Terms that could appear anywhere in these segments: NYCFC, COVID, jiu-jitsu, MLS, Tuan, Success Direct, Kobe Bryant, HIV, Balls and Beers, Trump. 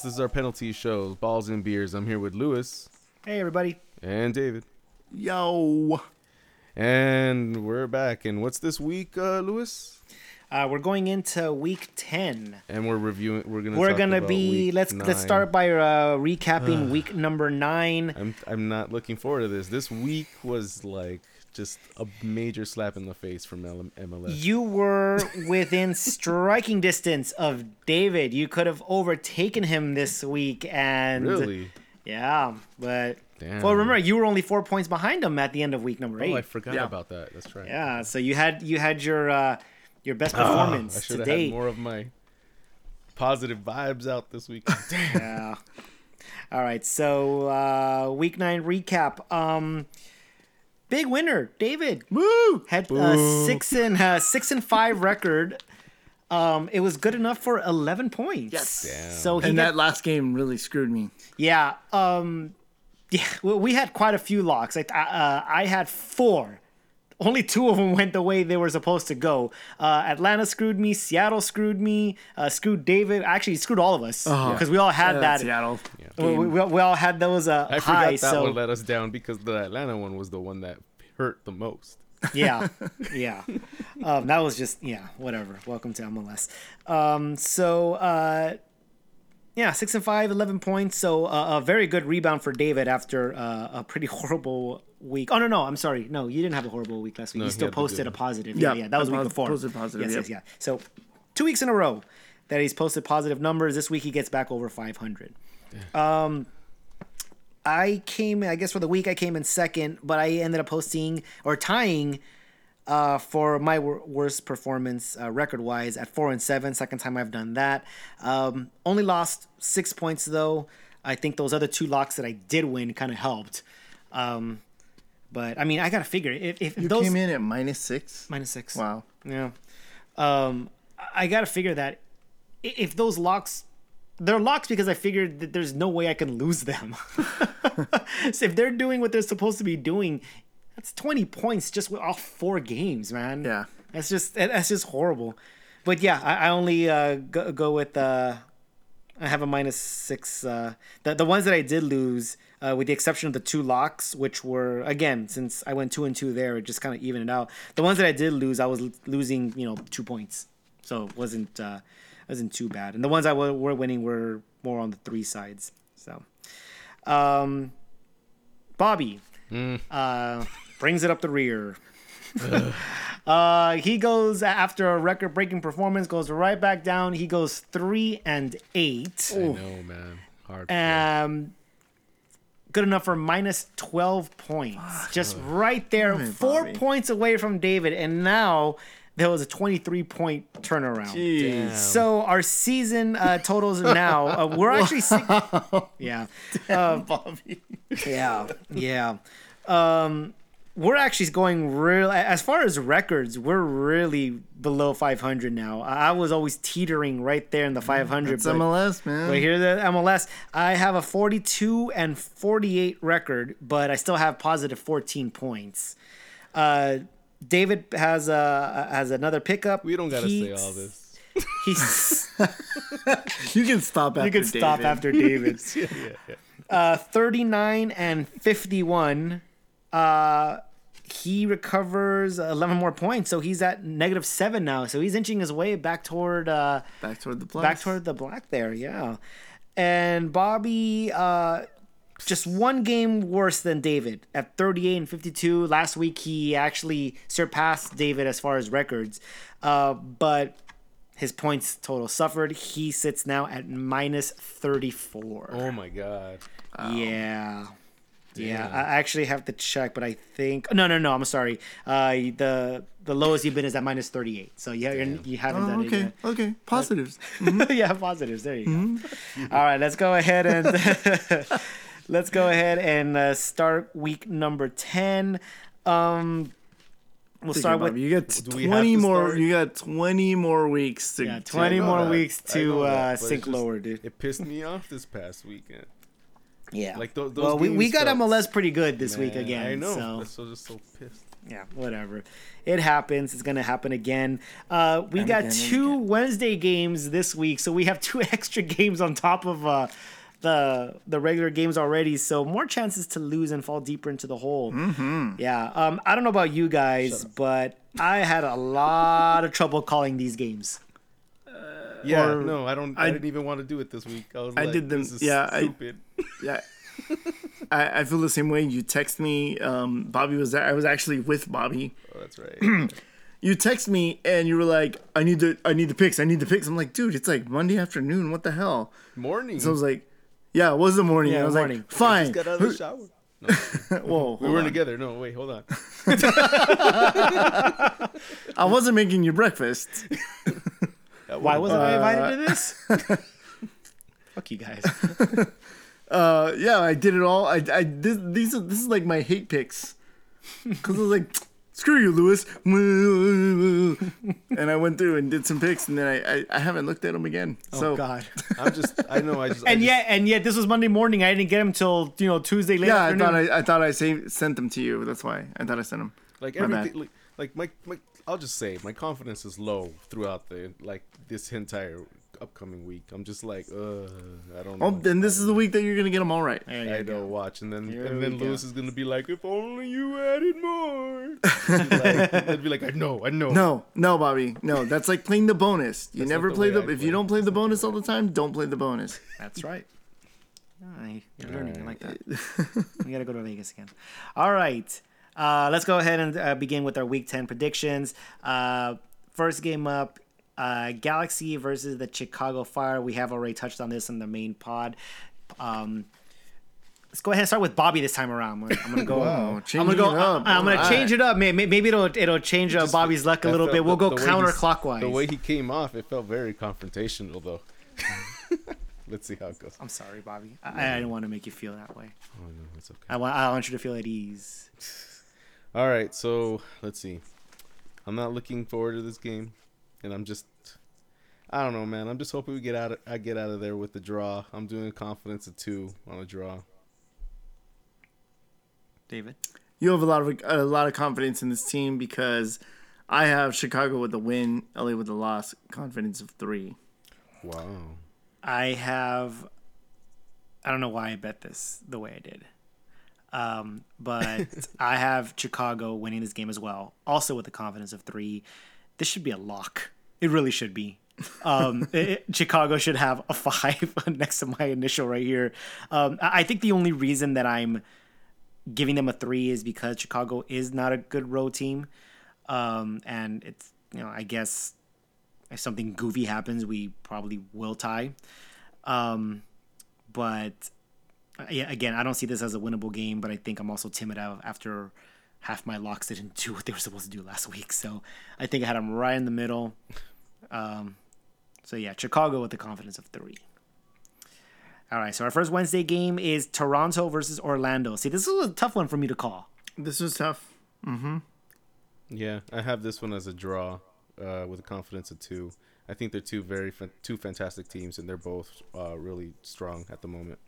house. This is our penalty show, Balls and Beers. I'm here with Lewis. Hey, everybody. And David. Yo. And we're back. And what's this week, Lewis? We're going into week 10. And we're reviewing. Let's start by recapping week number 9. I'm not looking forward to this. This week was like just a major slap in the face from MLS. You were within striking distance of David. You could have overtaken him this week. And really? Yeah, but... Damn. Well, remember, you were only 4 points behind him at the end of week number 8. Oh, I forgot about that. That's right. Yeah, so you had your best performance to date. I should have had more of my positive vibes out this week. Damn. Yeah. All right, so week 9 recap. Big winner, David. Woo! Had a 6-5 record. It was good enough for 11 points. Yes. Damn. That last game really screwed me. Yeah. Yeah, we had quite a few locks. I had 4. Only 2 of them went the way they were supposed to go. Atlanta screwed me. Seattle screwed me. Screwed David. Actually, screwed all of us because we all had that. Seattle. We all had those I forgot highs, that one let us down because the Atlanta one was the one that hurt the most. Yeah, yeah. That was just, whatever. Welcome to MLS. 6-5, 11 points. So a very good rebound for David after a pretty horrible week. Oh, no, I'm sorry. No, you didn't have a horrible week last week. No, you still posted a positive. Yeah, that was week before. Posted positive, yes. So 2 weeks in a row that he's posted positive numbers. This week he gets back over 500. Yeah. I came in second, but I ended up posting or tying for my worst performance record-wise at 4-7, second time I've done that. Only lost 6 points, though. I think those other 2 locks that I did win kind of helped. But, I mean, I got to figure it. If those came in at -6? -6. Wow. Yeah. I got to figure that if those locks... They're locks because I figured that there's no way I can lose them. So if they're doing what they're supposed to be doing... That's 20 points just off 4 games, man. Yeah, that's just horrible. But yeah, I only go with. I have a -6. The ones that I did lose, with the exception of the 2 locks, which were again since I went 2-2 there, it just kind of evened out. The ones that I did lose, I was losing 2 points, so it wasn't too bad. And the ones I were winning were more on the 3 sides. So, Bobby. Brings it up the rear. He goes after a record-breaking performance, goes right back down. He goes 3-8. I know, man. Hard. Good enough for -12 points. Just right there, 4 points away from David, and now there was a 23-point turnaround. Damn. So our season totals now. We're actually, yeah, damn, Bobby. yeah. We're actually going real as far as records. We're really below 500 now. I was always teetering right there in the 500. It's MLS, man. But here's the MLS. I have a 42-48 record, but I still have positive 14 points. David has another pickup. We don't gotta say all this. You can stop after David. Yeah. 39-51. He recovers 11 more points, so he's at -7 now. So he's inching his way back toward the black there. Yeah, and Bobby. Just one game worse than David at 38-52. Last week, he actually surpassed David as far as records, but his points total suffered. He sits now at -34. Oh, my God. Wow. Yeah. Damn. Yeah. I actually have to check, but I think... No. I'm sorry. The lowest you've been is at -38. So you haven't done it yet. Okay. Positives. Mm-hmm. Yeah, positives. There you go. Mm-hmm. All right. Let's go ahead and... Let's go ahead and start week number 10. We'll start with you got 20 more. Start? You got 20 more weeks to. Yeah, 20 more weeks to sink lower, dude. It pissed me off this past weekend. Yeah, like those. Well, we got MLS pretty good this week again. I know. So. That's just so pissed. Yeah, whatever. It happens. It's going to happen again. We got two Wednesday games this week, so we have two extra games on top of the regular games already. So more chances to lose and fall deeper into the hole. Mm-hmm. Yeah. I don't know about you guys, but I had a lot of trouble calling these games. Yeah, no, I didn't even want to do it this week. I was I like, did them. This is stupid. I feel the same way. You text me. Bobby was there. I was actually with Bobby. Oh, that's right. You text me and you were like, I need the picks. I'm like, dude, it's like Monday afternoon. What the hell? Morning. So I was like, yeah, it was the morning. Yeah, I was morning. Like, fine. I just got out of the shower. No. Whoa, we weren't together. No, wait, hold on. I wasn't making you breakfast. Why wasn't I invited to this? Fuck you guys. Yeah, I did it all. This is like my hate picks. Because I was like, screw you, Lewis. And I went through and did some picks, and then I haven't looked at them again. Oh, so. God. And yet this was Monday morning. I didn't get them until, Tuesday late afternoon. I thought I sent them to you. That's why. I thought I sent them. Like, everything, like my I'll just say my confidence is low throughout this entire upcoming week. I'm just like, I don't know. Oh, then this is the week that you're gonna get them all right. Watch, and then Lewis is gonna be like, if only you added more. I'd be like, I know. No, Bobby, no. That's like playing the bonus. You never play the. If you don't play the bonus all the time, don't play the bonus. That's right. You're learning. I like that. We gotta go to Vegas again. All right. Let's go ahead and begin with our Week 10 predictions. First game up, Galaxy versus the Chicago Fire. We have already touched on this in the main pod. Let's go ahead and start with Bobby this time around. I'm gonna go. Wow, change it up. Maybe it'll change Bobby's luck a little bit. We'll go counterclockwise. The way he came off, it felt very confrontational, though. Let's see how it goes. I'm sorry, Bobby. I didn't want to make you feel that way. Oh no, it's okay. I want you to feel at ease. All right, so let's see. I'm not looking forward to this game, and I don't know, man. I'm just hoping I get out of there with the draw. I'm doing a confidence of 2 on a draw. David, you have a lot of confidence in this team because I have Chicago with a win, LA with a loss, confidence of 3. Wow. I don't know why I bet this the way I did. But I have Chicago winning this game as well, also with a confidence of 3. This should be a lock. It really should be. Chicago should have a 5 next to my initial right here. I think the only reason that I'm giving them a 3 is because Chicago is not a good road team, and it's I guess if something goofy happens, we probably will tie. But yeah, again, I don't see this as a winnable game, but I think I'm also timid after half my locks didn't do what they were supposed to do last week. So I think I had them right in the middle. So yeah, Chicago with a confidence of 3. All right, so our first Wednesday game is Toronto versus Orlando. See, this was a tough one for me to call. This was tough. Mm-hmm. Yeah, I have this one as a draw with a confidence of 2. I think they're two fantastic teams, and they're both really strong at the moment.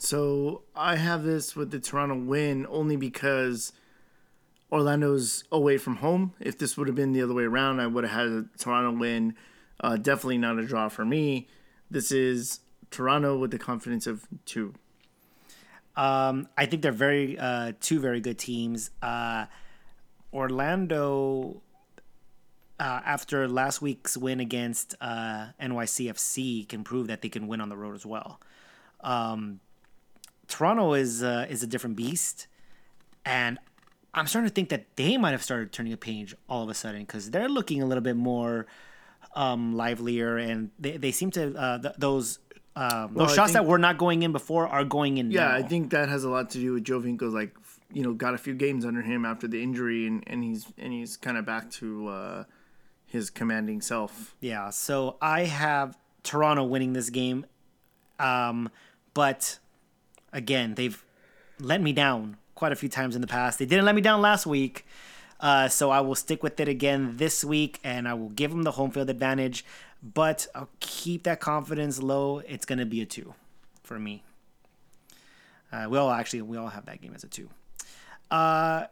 So I have this with the Toronto win only because Orlando's away from home. If this would have been the other way around, I would have had a Toronto win. Definitely not a draw for me. This is Toronto with the confidence of 2. I think they're two very good teams. Orlando, after last week's win against NYCFC, can prove that they can win on the road as well. Toronto is a different beast, and I'm starting to think that they might have started turning a page all of a sudden because they're looking a little bit more livelier, and they seem to those shots that were not going in before are going in now. I think that has a lot to do with Jovinko's got a few games under him after the injury, and he's kind of back to his commanding self. Yeah, so I have Toronto winning this game, but again, they've let me down quite a few times in the past. They didn't let me down last week, so I will stick with it again this week, and I will give them the home field advantage, but I'll keep that confidence low. It's going to be a 2 for me. We all have that game as a 2. Fun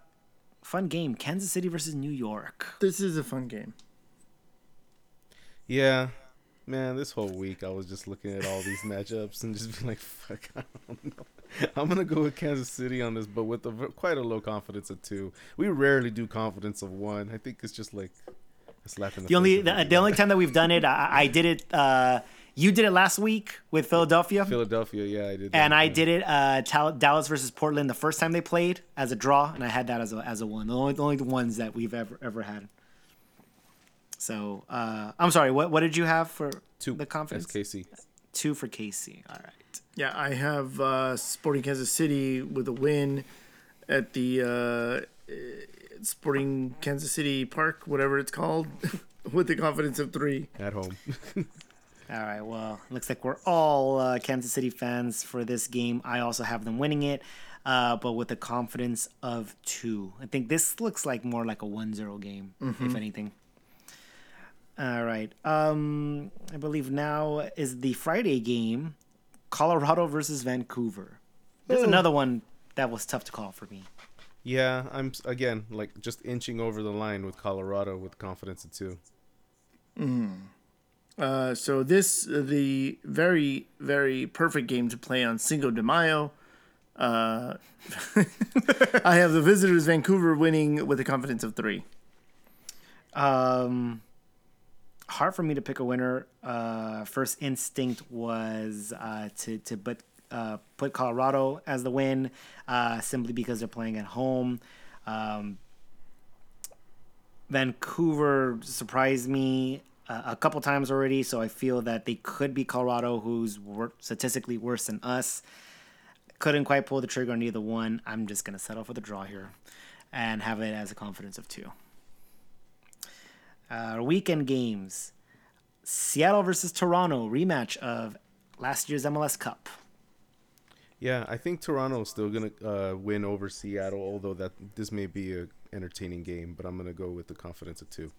game. Kansas City versus New York. This is a fun game. Yeah. Man, this whole week I was just looking at all these matchups and just being like, fuck, I don't know. I'm going to go with Kansas City on this, but with quite a low confidence of 2. We rarely do confidence of 1. I think it's just like a slap in the face. The only time that we've done it, I did it. You did it last week with Philadelphia. Philadelphia, yeah, I did that. And I did it Dallas versus Portland the first time they played as a draw, and I had that as a 1. The only ones that we've ever had. So, I'm sorry, what did you have for 2. The conference? That's KC. 2 for KC. All right. Yeah, I have Sporting Kansas City with a win at the Sporting Kansas City Park, whatever it's called, with the confidence of 3. At home. All right, well, looks like we're all Kansas City fans for this game. I also have them winning it, but with a confidence of 2. I think this looks like more like a 1-0 game, if anything. All right. I believe now is the Friday game, Colorado versus Vancouver. That's another one that was tough to call for me. Yeah, I'm, again, like just inching over the line with Colorado with confidence of 2. So this, the very, very perfect game to play on Cinco de Mayo. I have the visitors Vancouver winning with a confidence of 3. Hard for me to pick a winner. First instinct was to put Colorado as the win, simply because they're playing at home. Vancouver surprised me a couple times already, so I feel that they could be Colorado, who's statistically worse than us. Couldn't quite pull the trigger on either one. I'm just going to settle for the draw here and have it as a confidence of 2. Weekend games. Seattle versus Toronto, rematch of last year's MLS Cup. Yeah, I think Toronto is still going to win over Seattle, although this may be an entertaining game, but I'm going to go with the confidence of 2.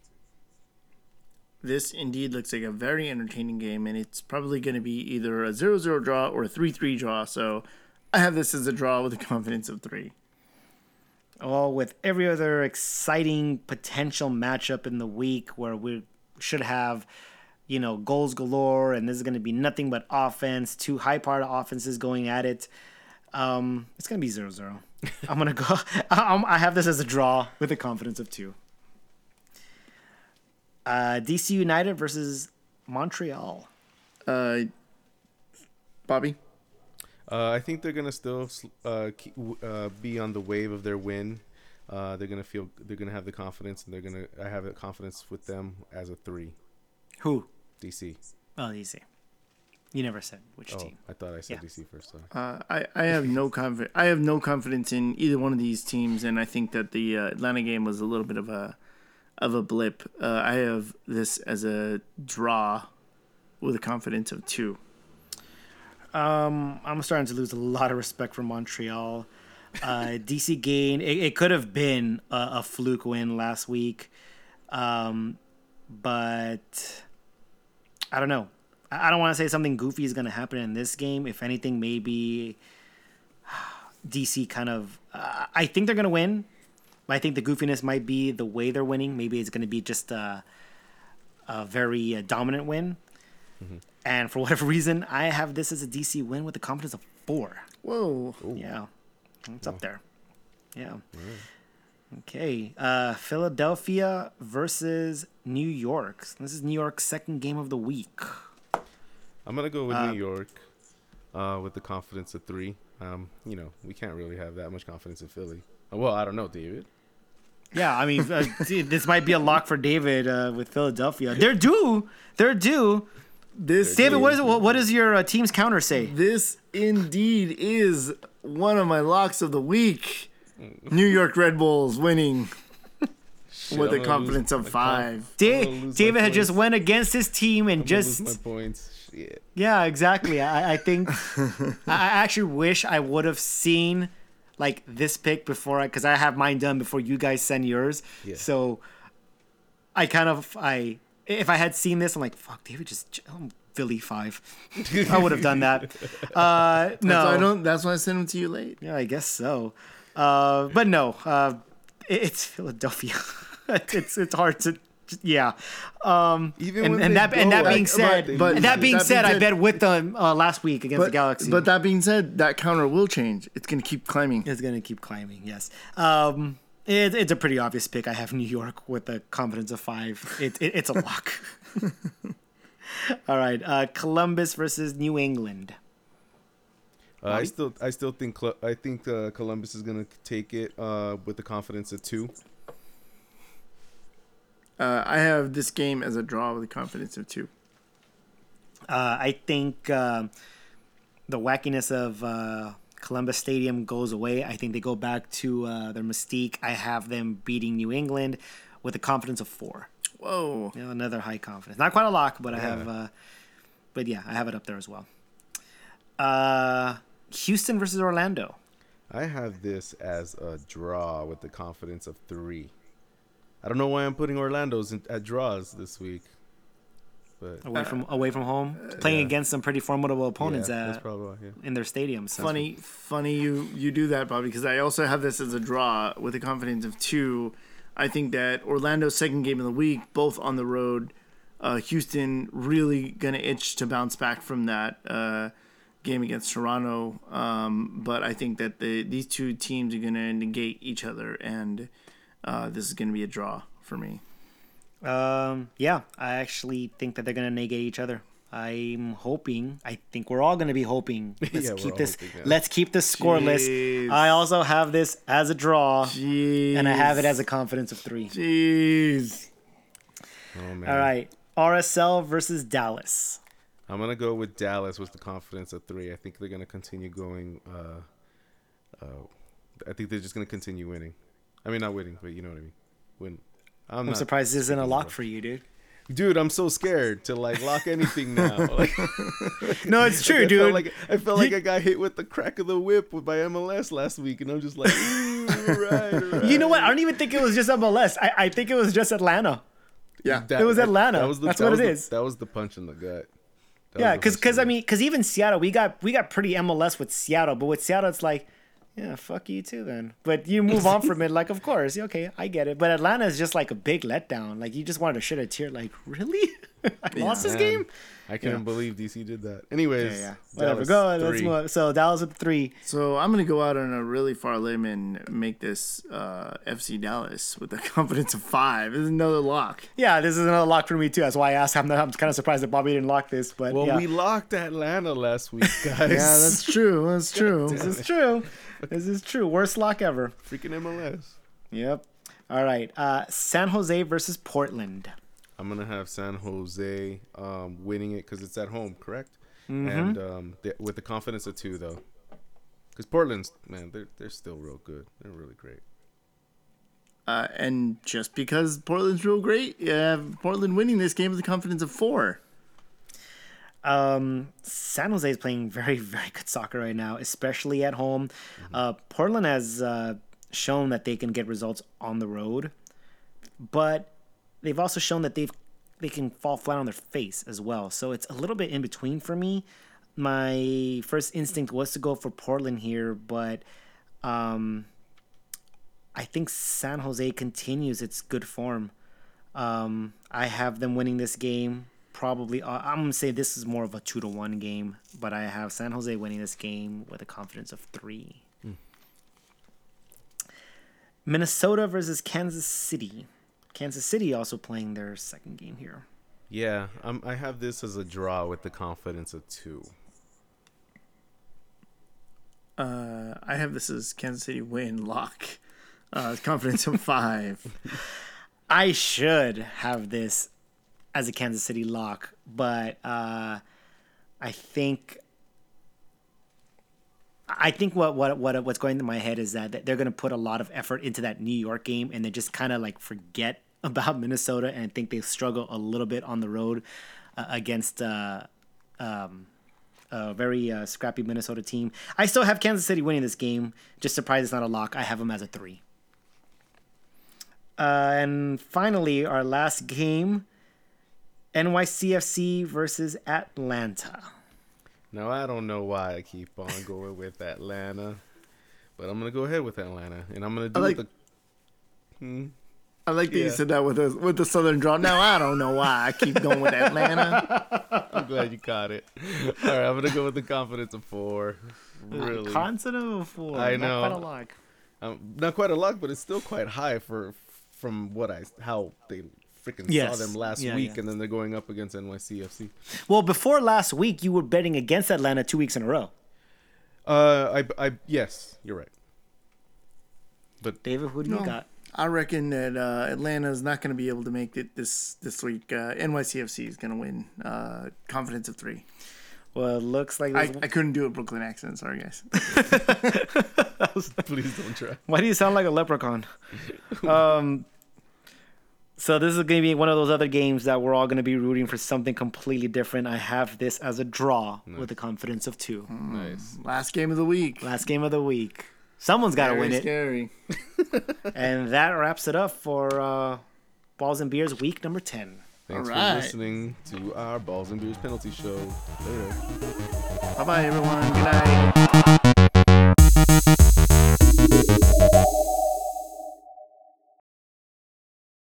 This indeed looks like a very entertaining game, and it's probably going to be either a 0-0 draw or a 3-3 draw, so I have this as a draw with a confidence of 3. Well, with every other exciting potential matchup in the week where we should have, goals galore, and this is going to be nothing but offense, 2 high-powered offenses going at it. It's going to be 0-0. I'm going to go. I have this as a draw with a confidence of 2. DC United versus Montreal. Bobby? I think they're gonna still be on the wave of their win. They're gonna have the confidence, and I have a confidence with them as a 3. Who? DC. Oh, DC. You never said which team. I thought I said DC first. Sorry. I have no confidence. I have no confidence in either one of these teams, and I think that the Atlanta game was a little bit of a blip. I have this as a draw with a confidence of 2. I'm starting to lose a lot of respect for Montreal. DC gain. It could have been a fluke win last week. But I don't know. I don't want to say something goofy is going to happen in this game. If anything, maybe DC kind of... I think they're going to win. But I think the goofiness might be the way they're winning. Maybe it's going to be just a very dominant win. Mm-hmm. And for whatever reason, I have this as a DC win with a confidence of 4. Whoa. Ooh. Yeah. It's up there. Yeah. Okay. Philadelphia versus New York. This is New York's second game of the week. I'm going to go with New York with a confidence of 3. We can't really have that much confidence in Philly. Well, I don't know, David. Yeah, I mean, this might be a lock for David with Philadelphia. They're due. This, David, what does your team's counter say? This indeed is one of my locks of the week. New York Red Bulls winning with a confidence of 5. David had just went against his team and just lose my points. Shit. Yeah, exactly. I think I actually wish I would have seen like this pick before, because I have mine done before you guys send yours. Yeah. So I kind of if I had seen this, I'm like, fuck, David just Philly 5. I would have done that. No, that's why I sent him to you late. Yeah, I guess so. But no, it's Philadelphia. it's hard to. Yeah, that being said, I bet with them last week against the Galaxy. But that being said, that counter will change. It's gonna keep climbing. Yes. It's a pretty obvious pick. I have New York with a confidence of 5. It's a lock. All right, Columbus versus New England. I think Columbus is gonna take it with a confidence of 2. I have this game as a draw with a confidence of 2. I think the wackiness of Columbus Stadium goes away. I think they go back to their mystique. I have them beating New England with a confidence of 4. Whoa. You know, another high confidence. Not quite a lock, but yeah. I have it up there as well. Houston versus Orlando. I have this as a draw with a confidence of 3. I don't know why I'm putting Orlando's at draws this week, but away from home, playing against some pretty formidable opponents in their stadiums. Funny you do that, Bobby, because I also have this as a draw with a confidence of 2. I think that Orlando's second game of the week, both on the road, Houston really gonna itch to bounce back from that game against Toronto, but I think that these two teams are gonna negate each other and. This is going to be a draw for me. I actually think that they're going to negate each other. I think we're all going to be hoping. Let's keep this scoreless. Jeez. I also have this as a draw, and I have it as a confidence of 3. Jeez. Oh, man. All right, RSL versus Dallas. I'm going to go with Dallas with the confidence of 3. I think they're going to continue going. I think they're just going to continue winning. I mean, not winning, but you know what I mean. I'm surprised this isn't a lock for you, dude. Dude, I'm so scared to lock anything now. No, it's true, dude. I felt like I got hit with the crack of the whip with my MLS last week, and I'm just like, right. You know what? I don't even think it was just MLS. I think it was just Atlanta. Yeah, it was Atlanta. That's what it is. That was the punch in the gut. Because even Seattle, we got pretty MLS with Seattle, but with Seattle, it's like. Yeah, fuck you too then. But you move on from it of course. Okay, I get it. But Atlanta is just a big letdown. You just wanted to shed a tear. Really? I lost this game? I couldn't believe DC did that. Anyways. Yeah. Whatever. Go on. Let's move. So Dallas with 3. So I'm going to go out on a really far limb and make this FC Dallas with a confidence of 5. This is another lock. Yeah, this is another lock for me too. That's why I asked. I'm kind of surprised that Bobby didn't lock this. But we locked Atlanta last week, guys. Yeah, that's true. This is true. Worst lock ever. Freaking MLS. Yep. All right. San Jose versus Portland. I'm going to have San Jose winning it because it's at home, correct? Mm-hmm. And with a confidence of 2, though. Because Portland's, man, they're still real good. They're really great. And just because Portland's real great, Portland winning this game with a confidence of 4. San Jose is playing very, very good soccer right now, especially at home. Mm-hmm. Portland has shown that they can get results on the road, but they've also shown that they can fall flat on their face as well. So it's a little bit in between for me. My first instinct was to go for Portland here, but I think San Jose continues its good form. I have them winning this game. Probably, I'm going to say this is more of a 2-1 game, but I have San Jose winning this game with a confidence of 3. Mm. Minnesota versus Kansas City. Kansas City also playing their second game here. Yeah, I have this as a draw with the confidence of 2. I have this as Kansas City win lock. Confidence of 5. I should have this as a Kansas City lock, but I think what's going through my head is that they're going to put a lot of effort into that New York game, and they just kind of forget about Minnesota, and I think they struggle a little bit on the road against a very scrappy Minnesota team. I still have Kansas City winning this game. Just surprised it's not a lock. I have them as a 3. And finally, our last game. NYCFC versus Atlanta. Now, I don't know why I keep on going with Atlanta, But I'm going to go ahead with Atlanta. And I'm going to do I like that you said that with the Southern draw. Now, I don't know why I keep going with Atlanta. I'm glad you caught it. All right, I'm going to go with the confidence of 4. Really. Confidence of 4. I know. Not quite a lock. Not quite a lock, but it's still quite high from what how they freaking saw them last week, and then they're going up against NYCFC. Well, before last week, you were betting against Atlanta 2 weeks in a row. Yes, you're right. But David, who do you got? I reckon that Atlanta is not going to be able to make it this week. NYCFC is going to win. Confidence of 3. Well, it looks like I couldn't do a Brooklyn accent. Sorry, guys. Please don't try. Why do you sound like a leprechaun? So this is going to be one of those other games that we're all going to be rooting for something completely different. I have this as a draw with a confidence of 2. Nice. Last game of the week. Someone's got to win it. Scary. And that wraps it up for Balls and Beers week number 10. Thanks for listening to our Balls and Beers penalty show. Later. Bye-bye, everyone. Good night.